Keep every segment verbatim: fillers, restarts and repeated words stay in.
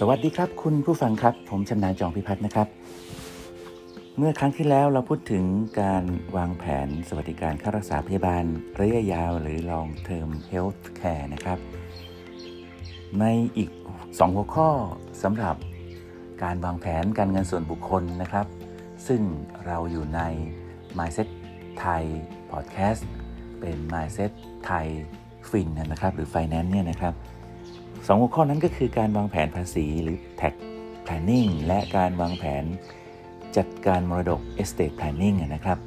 สวัสดีครับคุณผู้ฟังครับผมชำนาญจองพิพัฒน์นะครับเมื่อครั้งที่แล้วเราพูดถึงการวางแผนสวัสดิการค่ารักษาพยาบาลระยะยาวหรือ Long Term Healthcare นะครับในอีกสองหัวข้อสำหรับการวางแผนการเงินส่วนบุคคลนะครับซึ่งเราอยู่ใน Mindset ไทย Podcast เป็น Mindset ไทย Fin นะครับหรือ Finance เนี่ยนะครับสองหัวข้อนั้นก็คือการวางแผนภาษีหรือ Tax Planning และการวางแผนจัดการมรดก Estate Planning นะครับ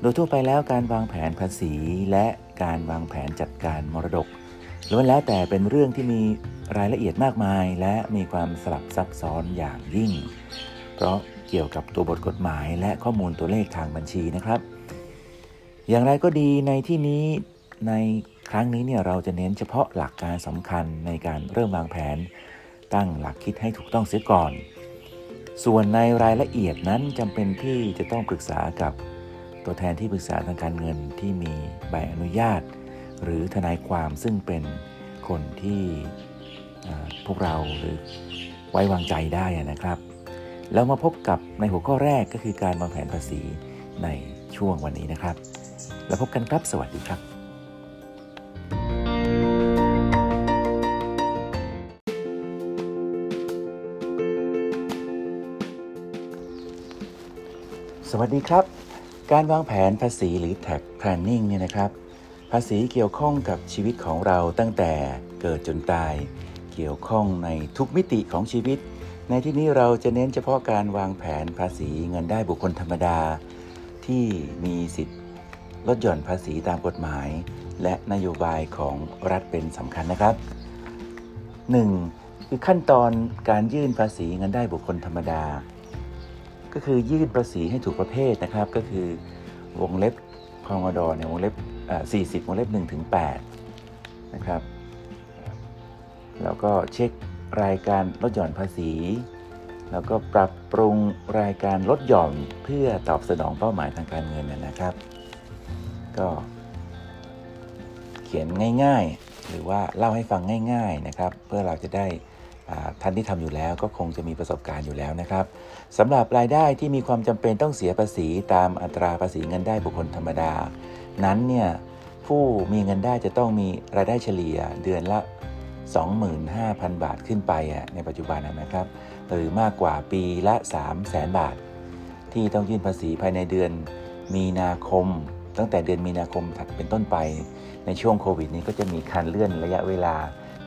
โดยทั่วไปแล้วการวางแผนภาษีและการวางแผนจัดการมรดกล้วนแล้วแต่เป็นเรื่องที่มีรายละเอียดมากมายและมีความสลับซับซ้อนอย่างยิ่งเพราะเกี่ยวกับตัวบทกฎหมายและข้อมูลตัวเลขทางบัญชีนะครับอย่างไรก็ดีในที่นี้ในครั้งนี้เนี่ยเราจะเน้นเฉพาะหลักการสำคัญในการเริ่มวางแผนตั้งหลักคิดให้ถูกต้องเสียก่อนส่วนในรายละเอียดนั้นจำเป็นที่จะต้องปรึกษากับตัวแทนที่ปรึกษาทางการเงินที่มีใบอนุญาตหรือทนายความซึ่งเป็นคนที่พวกเราหรือไว้วางใจได้นะครับแล้วมาพบกับในหัวข้อแรกก็คือการวางแผนภาษีในช่วงวันนี้นะครับแล้วพบกันครับสวัสดีครับสวัสดีครับการวางแผนภาษีหรือ Tax Planning เนี่ยนะครับภาษีเกี่ยวข้องกับชีวิตของเราตั้งแต่เกิดจนตายเกี่ยวข้องในทุกมิติของชีวิตในที่นี้เราจะเน้นเฉพาะการวางแผนภาษีเงินได้บุคคลธรรมดาที่มีสิทธิ์ลดหย่อนภาษีตามกฎหมายและนโยบายของรัฐเป็นสำคัญนะครับหนึ่งคือขั้นตอนการยื่นภาษีเงินได้บุคคลธรรมดาก็คือยื่นภาษีให้ถูกประเภทนะครับก็คือวงเล็บคงด.ในวงเล็บสี่สิบวงเล็บหนึ่งถึงแปดนะครับแล้วก็เช็ครายการลดหย่อนภาษีแล้วก็ปรับปรุงรายการลดหย่อนเพื่อตอบสนองเป้าหมายทางการเงินนะครับก็เขียนง่ายๆหรือว่าเล่าให้ฟังง่ายๆนะครับเพื่อเราจะได้ท่านที่ทำอยู่แล้วก็คงจะมีประสบการณ์อยู่แล้วนะครับสำหรับรายได้ที่มีความจำเป็นต้องเสียภาษีตามอัตราภาษีเงินได้บุคคลธรรมดานั้นเนี่ยผู้มีเงินได้จะต้องมีรายได้เฉลี่ยเดือนละ สองหมื่นห้าพัน บาทขึ้นไปในปัจจุบันนะครับหรือมากกว่าปีละ สามแสน บาทที่ต้องยื่นภาษีภายในเดือนมีนาคมตั้งแต่เดือนมีนาคมถัดเป็นต้นไปในช่วงโควิดนี้ก็จะมีการเลื่อนระยะเวลา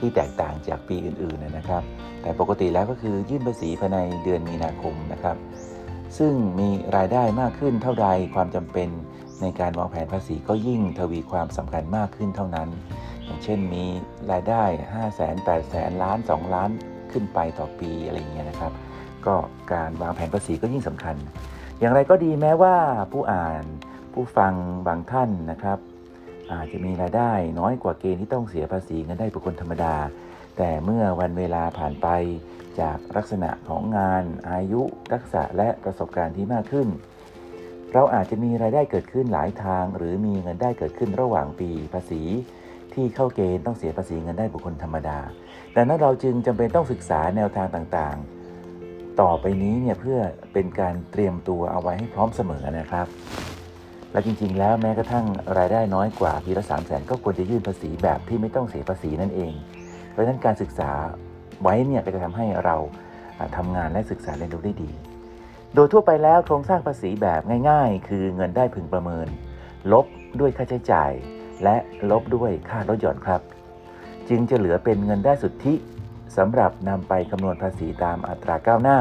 ที่แตกต่างจากปีอื่นๆนะครับแต่ปกติแล้วก็คือยื่นภาษีภายในเดือนมีนาคมนะครับซึ่งมีรายได้มากขึ้นเท่าใดความจำเป็นในการวางแผนภาษีก็ยิ่งทวีความสำคัญมากขึ้นเท่านั้นอย่างเช่นมีรายได้ ห้าแสน แปดแสน ล้าน สอง ล้านขึ้นไปต่อปีอะไรเงี้ยนะครับก็การวางแผนภาษีก็ยิ่งสำคัญอย่างไรก็ดีแม้ว่าผู้อ่านผู้ฟังบางท่านนะครับอาจจะมีรายได้น้อยกว่าเกณฑ์ที่ต้องเสียภาษีเงินได้บุคคลธรรมดาแต่เมื่อวันเวลาผ่านไปจากลักษณะของงานอายุทักษะและประสบการณ์ที่มากขึ้นเราอาจจะมีรายได้เกิดขึ้นหลายทางหรือมีเงินได้เกิดขึ้นระหว่างปีภาษีที่เข้าเกณฑ์ต้องเสียภาษีเงินได้บุคคลธรรมดาดังนั้นเราจึงจำเป็นต้องศึกษาแนวทางต่างๆต่อไปนี้เนี่ยเพื่อเป็นการเตรียมตัวเอาไว้ให้พร้อมเสมอนะครับและจริงๆแล้วแม้กระทั่งรายได้น้อยกว่าปีละ สามแสน ก็ควรจะยื่นภาษีแบบที่ไม่ต้องเสียภาษีนั่นเองเพราะฉะนั้นการศึกษาไว้เนี่ยก็จะทำให้เราทำงานและศึกษาเรียนรู้ได้ดีโดยทั่วไปแล้วโครงสร้างภาษีแบบง่ายๆคือเงินได้พึงประเมินลบด้วยค่าใช้จ่ายและลบด้วยค่าลดหย่อนครับจึงจะเหลือเป็นเงินได้สุทธิสำหรับนำไปคำนวณภาษีตามอัตราก้าวหน้า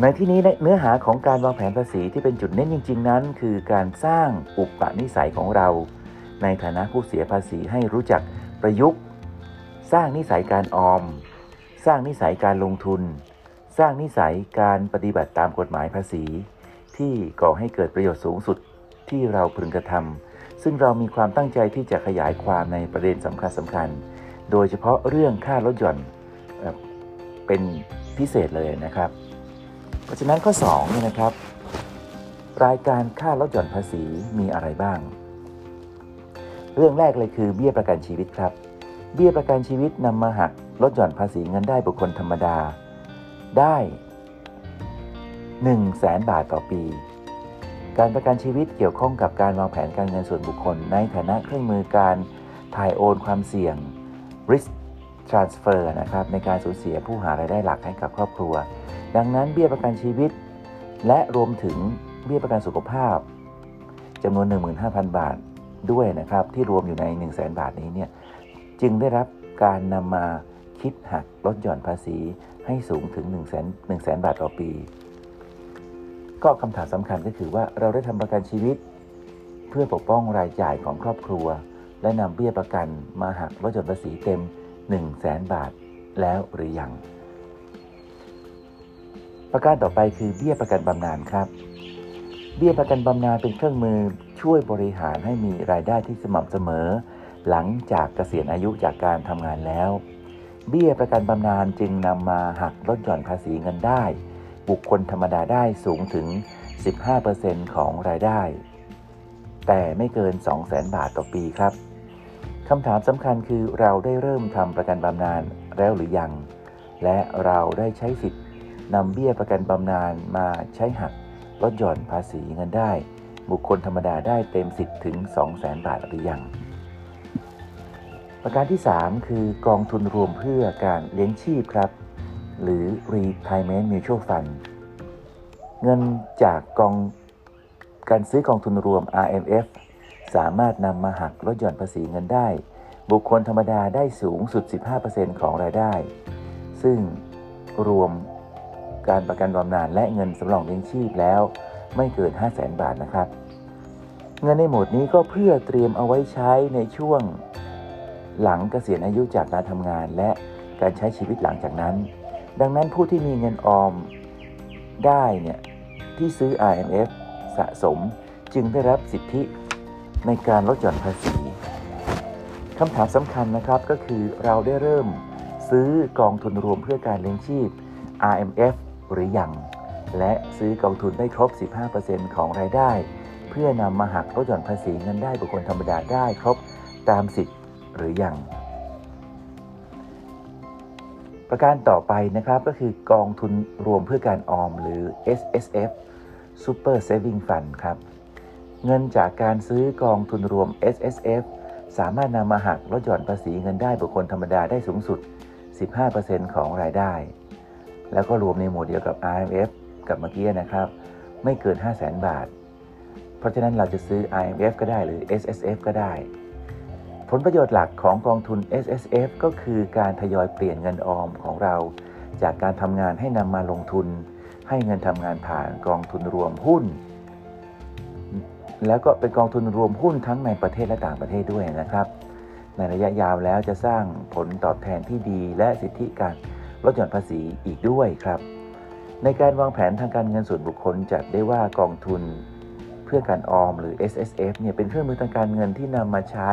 ในที่นี้เนื้อหาของการวางแผนภาษีที่เป็นจุดเน้นจริงๆนั้นคือการสร้างอุปนิสัยของเราในฐานะผู้เสียภาษีให้รู้จักประยุกต์สร้างนิสัยการออมสร้างนิสัยการลงทุนสร้างนิสัยการปฏิบัติตามกฎหมายภาษีที่ก่อให้เกิดประโยชน์สูงสุดที่เราพึงกระทำซึ่งเรามีความตั้งใจที่จะขยายความในประเด็นสำคัญสำคัญโดยเฉพาะเรื่องค่าลดหย่อนเป็นพิเศษเลยนะครับเพราะฉะนั้นข้อสองเนี่ยนะครับรายการค่าลดหย่อนภาษีมีอะไรบ้างเรื่องแรกเลยคือเบี้ยประกันชีวิตครับเบี้ยประกันชีวิตนำมาหัก ลดหย่อนภาษีเงินได้บุคคลธรรมดาได้ หนึ่งแสน บาทต่อปีการประกันชีวิตเกี่ยวข้องกับการวางแผนการเงินส่วนบุคคลในฐานะเครื่องมือการถ่ายโอนความเสี่ยง risk transfer นะครับในการสูญเสียผู้หารายได้หลักให้กับครอบครัวดังนั้นเบี้ยประกันชีวิตและรวมถึงเบี้ยประกันสุขภาพจำนวน หนึ่งหมื่นห้าพัน บาทด้วยนะครับที่รวมอยู่ใน หนึ่งแสน บาทนี้เนี่ยจึงได้รับการนำมาคิดหักลดหย่อนภาษีให้สูงถึง หนึ่งแสน บาทต่อปีก็คำถามสำคัญก็คือว่าเราได้ทำประกันชีวิตเพื่อปกป้องรายจ่ายของครอบครัวและนำเบี้ยประกันมาหักลดหย่อนภาษีเต็ม หนึ่งแสน บาทแล้วหรือยังประการต่อไปคือเบี้ยประกันบำนาญครับเบี้ยประกันบำนาญเป็นเครื่องมือช่วยบริหารให้มีรายได้ที่สม่ำเสมอหลังจากเกษียณอายุจากการทำงานแล้วเบี้ยประกันบำนาญจึงนำมาหักลดหย่อนภาษีเงินได้บุคคลธรรมดาได้สูงถึง สิบห้าเปอร์เซ็นต์ ของรายได้แต่ไม่เกิน สองแสน บาทต่อปีครับคำถามสำคัญคือเราได้เริ่มทำประกันบำนาญแล้วหรือยังและเราได้ใช้สิทธิ์นำเบี้ยประกันบำนาญมาใช้หักลดหย่อนภาษีเงินได้บุคคลธรรมดาได้เต็มสิทธิ์ถึง สองแสน บาทหรือยังประการที่สามคือกองทุนรวมเพื่อการเลี้ยงชีพครับหรือ Retirement Mutual Fund เงินจากกองการซื้อกองทุนรวม อาร์ เอ็ม เอฟ สามารถนำมาหักลดหย่อนภาษีเงินได้บุคคลธรรมดาได้สูงสุด สิบห้าเปอร์เซ็นต์ ของรายได้ซึ่งรวมการประกันบำนาญและเงินสำรองเลี้ยงชีพแล้วไม่เกิน ห้าแสน บาทนะครับเงินในหมวดนี้ก็เพื่อเตรียมเอาไว้ใช้ในช่วงหลังเกษียณอายุจากการทำงานและการใช้ชีวิตหลังจากนั้นดังนั้นผู้ที่มีเงินออมได้เนี่ยที่ซื้อ อาร์ เอ็ม เอฟ สะสมจึงได้รับสิทธิในการลดหย่อนภาษีคำถามสำคัญนะครับก็คือเราได้เริ่มซื้อกองทุนรวมเพื่อการเลี้ยงชีพ อาร์ เอ็ม เอฟ หรือยังและซื้อกองทุนได้ครบ สิบห้าเปอร์เซ็นต์ ของรายได้เพื่อนำมาหักลดหย่อนภาษีเงินได้บุคคลธรรมดาได้ครบตามสิทธิหรือยังประการต่อไปนะครับก็คือกองทุนรวมเพื่อการออมหรือ เอส เอส เอฟ Super Saving Fund ครับเงินจากการซื้อกองทุนรวม เอส เอส เอฟ สามารถนำมาหักลดหย่อนภาษีเงินได้บุคคลธรรมดาได้สูงสุด สิบห้าเปอร์เซ็นต์ ของรายได้แล้วก็รวมในหมวดเดียวกับ อาร์ เอ็ม เอฟ กับเมื่อกี้นะครับไม่เกิน ห้าแสน บาทเพราะฉะนั้นเราจะซื้อ อาร์ เอ็ม เอฟ ก็ได้หรือ เอส เอส เอฟ ก็ได้ผลประโยชน์หลักของกองทุน เอส เอส เอฟ ก็คือการทยอยเปลี่ยนเงินออมของเราจากการทำงานให้นำมาลงทุนให้เงินทำงานผ่านกองทุนรวมหุ้นแล้วก็เป็นกองทุนรวมหุ้นทั้งในประเทศและต่างประเทศด้วยนะครับในระยะยาวแล้วจะสร้างผลตอบแทนที่ดีและสิทธิการลดหย่อนภาษีอีกด้วยครับในการวางแผนทางการเงินส่วนบุคคลจัดได้ว่ากองทุนเพื่อการออมหรือ เอส เอส เอฟ เนี่ยเป็นเครื่องมือทางการเงินที่นำมาใช้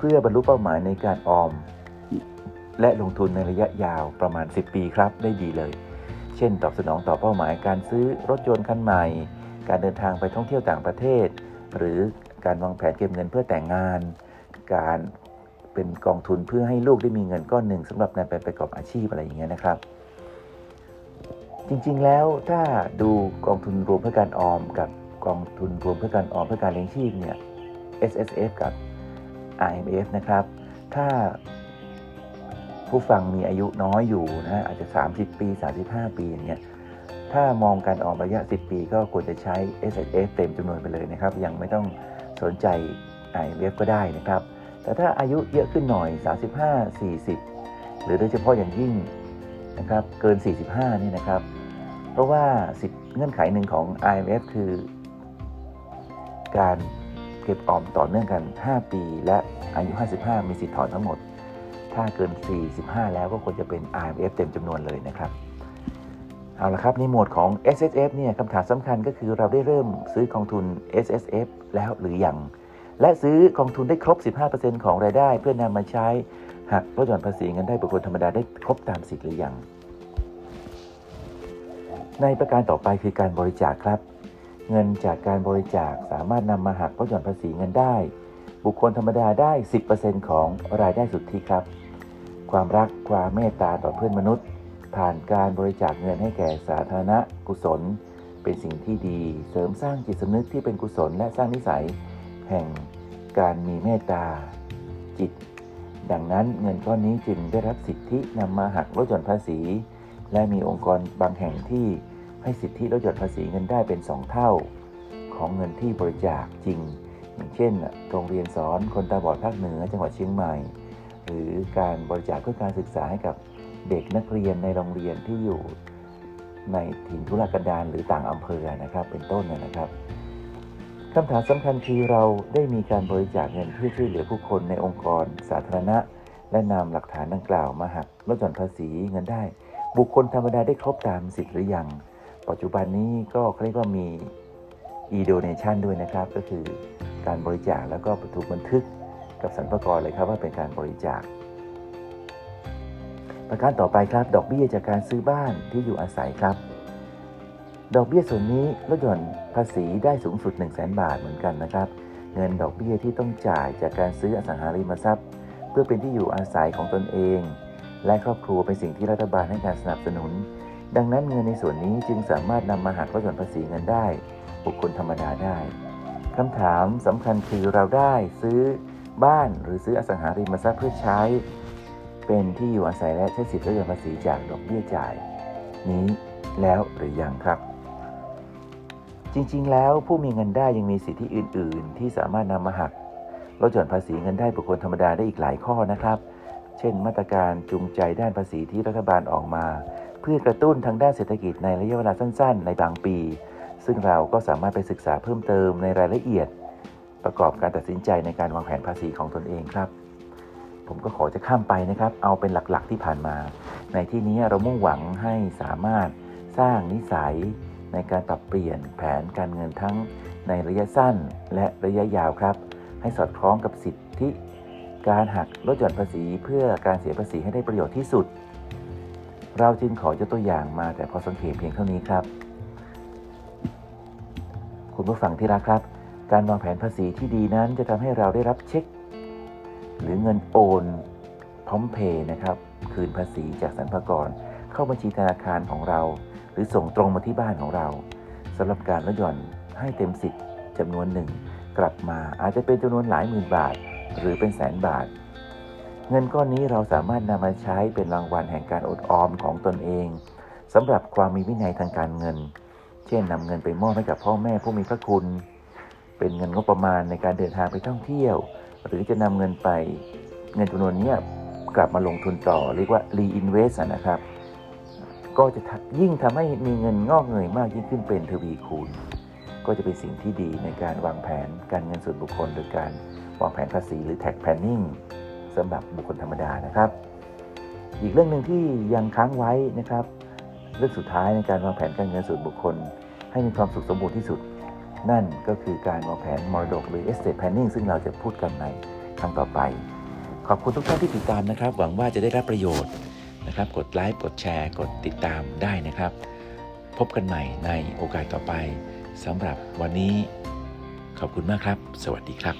เพื่อบรรลุเป้าหมายในการออมและลงทุนในระยะยาวประมาณสิบปีครับได้ดีเลยเช่นตอบสนองต่อเป้าหมายการซื้อรถยนต์คันใหม่การเดินทางไปท่องเที่ยวต่างประเทศหรือการวางแผนเก็บเงินเพื่อแต่งงานการเป็นกองทุนเพื่อให้ลูกได้มีเงินก้อนหนึ่งสำหรับนำไปประกอบอาชีพอะไรอย่างเงี้ยนะครับจริงๆแล้วถ้าดูกองทุนรวมเพื่อการออมกับกองทุนรวมเพื่อการออมเพื่อการเลี้ยงชีพเนี่ย เอส เอส เอฟ กับอาร์ เอ็ม เอฟ นะครับถ้าผู้ฟังมีอายุน้อยอยู่นะอาจจะสามสิบปีสามสิบห้าปีอย่างเงี้ยถ้ามองการออมระยะสิบปีก็ควรจะใช้ เอส เอส เอฟ เต็มจำนวนไปเลยนะครับยังไม่ต้องสนใจ อาร์ เอ็ม เอฟ ก็ได้นะครับแต่ถ้าอายุเยอะขึ้นหน่อยสามสิบห้า สี่สิบหรือโดยเฉพาะอย่างยิ่งนะครับเกินสี่สิบห้านี่นะครับเพราะว่าเงื่อนไขหนึ่งของ อาร์ เอ็ม เอฟ คือการเก็บออมต่อเนื่องกันห้าปีและอายุห้าสิบห้ามีสิทธิ์ถอนทั้งหมดถ้าเกินสี่สิบห้าแล้วก็ควรจะเป็น อาร์ เอ็ม เอฟ เต็มจำนวนเลยนะครับเอาละครับในหมวดของ เอส เอส เอฟ เนี่ยคำถามสำคัญก็คือเราได้เริ่มซื้อกองทุน เอส เอส เอฟ แล้วหรือยังและซื้อกองทุนได้ครบ สิบห้าเปอร์เซ็นต์ ของรายได้เพื่อนำมาใช้หักลดหย่อนภาษีเงินได้บุคคลธรรมดาได้ครบตามสิทธิ์หรือยังในประการต่อไปคือการบริจาคครับเงินจากการบริจาคสามารถนำมาหักลดหย่อนภาษีเงินได้บุคคลธรรมดาได้ สิบเปอร์เซ็นต์ ของรายได้สุทธิครับ ความรักความเมตตาต่อเพื่อนมนุษย์ผ่านการบริจาคเงินให้แก่สาธารณกุศลเป็นสิ่งที่ดีเสริมสร้างจิตสำนึกที่เป็นกุศลและสร้างนิสัยแห่งการมีเมตตาจิตดังนั้นเงินก้อนนี้จึงได้รับสิทธินำมาหักลดหย่อนภาษีและมีองค์กรบางแห่งที่ให้สิทธิลดหย่อนภาษีเงินได้เป็นสองเท่าของเงินที่บริจาคจริงอย่างเช่นโรงเรียนสอนคนตาบอดภาคเหนือจังหวัดเชียงใหม่หรือการบริจาคเพื่อการศึกษาให้กับเด็กนักเรียนในโรงเรียนที่อยู่ในถิ่นทุรกันดารหรือต่างอำเภอนะครับเป็นต้นนะครับคำถามสำคัญคือเราได้มีการบริจาคเงินเพื่อช่วยเหลือผู้คนในองค์กรสาธารณะและนำหลักฐานดังกล่าวมาหักลดหย่อนภาษีเงินได้บุคคลธรรมดาได้ครบตามสิทธิ์หรือยังปัจจุบันนี้ก็เรียกว่ามี e-donation ด้วยนะครับก็คือการบริจาคแล้วก็ถูกบันทึกกับสรรพากรเลยครับว่าเป็นการบริจาคประการต่อไปครับดอกเบี้ยจากการซื้อบ้านที่อยู่อาศัยครับดอกเบี้ยส่วนนี้ลดหย่อนภาษีได้สูงสุด หนึ่งแสน บาทเหมือนกันนะครับเงินดอกเบี้ยที่ต้องจ่ายจากการซื้ออสังหาริมทรัพย์เพื่อเป็นที่อยู่อาศัยของตนเองและครอบครัวเป็นสิ่งที่รัฐบาลให้การสนับสนุนดังนั้นเงินในส่วนนี้จึงสามารถนำมาหักลดหย่อนภาษีเงินได้บุคคลธรรมดาได้คำถามสำคัญคือเราได้ซื้อบ้านหรือซื้ออสังหาริมทรัพย์เพื่อใช้เป็นที่อยู่อาศัยและใช้สิทธิ์ลดหย่อนภาษีจากดอกเบี้ยจ่ายนี้แล้วหรือยังครับจริงๆแล้วผู้มีเงินได้ยังมีสิทธิอื่นๆที่สามารถนำมาหักลดหย่อนภาษีเงินได้บุคคลธรรมดาได้อีกหลายข้อนะครับเช่นมาตรการจูงใจด้านภาษีที่รัฐบาลออกมาเพื่อกระตุ้นทางด้านเศรษฐกิจในระยะเวลาสั้นๆในบางปีซึ่งเราก็สามารถไปศึกษาเพิ่มเติมในรายละเอียดประกอบการตัดสินใจในการวางแผนภาษีของตนเองครับผมก็ขอจะข้ามไปนะครับเอาเป็นหลักๆที่ผ่านมาในที่นี้เรามุ่งหวังให้สามารถสร้างนิสัยในการปรับเปลี่ยนแผนการเงินทั้งในระยะสั้นและระยะยาวครับให้สอดคล้องกับสิทธิการหักลดหย่อนภาษีเพื่อการเสียภาษีให้ได้ประโยชน์ที่สุดเราจึงขอยกตัวอย่างมาแต่พอสังเกตเพียงเท่านี้ครับคุณผู้ฟังที่รักครับการวางแผนภาษีที่ดีนั้นจะทำให้เราได้รับเช็คหรือเงินโอนพร้อมเพย์นะครับคืนภาษีจากสรรพากรเข้าบัญชีธนาคารของเราหรือส่งตรงมาที่บ้านของเราสำหรับการลดหย่อนให้เต็มสิทธิ์จำนวนหนึ่งกลับมาอาจจะเป็นจำนวนหลายหมื่นบาทหรือเป็นแสนบาทเงินก้อนนี้เราสามารถนำมาใช้เป็นรางวัลแห่งการอดออมของตนเองสำหรับความมีวินัยทางการเงินเช่นนำเงินไปมอบให้กับพ่อแม่ผู้มีพระคุณเป็นเงินงบประมาณในการเดินทางไปท่องเที่ยวหรือจะนำเงินไปเงินจำนวนนี้กลับมาลงทุนต่อเรียกว่า reinvest นะครับก็จะยิ่งทำให้มีเงินงอกเงยมากยิ่งขึ้นเป็นทวีคูณก็จะเป็นสิ่งที่ดีในการวางแผนการเงินส่วนบุคคลโดยการวางแผนภาษีหรือ tax planning สำหรับบุคคลธรรมดานะครับอีกเรื่องหนึ่งที่ยังค้างไว้นะครับเรื่องสุดท้ายในการวางแผนการเงินส่วนบุคคลให้มีความสุขสมบูรณ์ที่สุดนั่นก็คือการวางแผนมรดกหรือ estate planning ซึ่งเราจะพูดกันในครั้งต่อไปขอบคุณทุกท่านที่ติดตามนะครับหวังว่าจะได้รับประโยชน์นะครับกดไลค์กดแชร์กดติดตามได้นะครับพบกันใหม่ในโอกาสต่อไปสำหรับวันนี้ขอบคุณมากครับสวัสดีครับ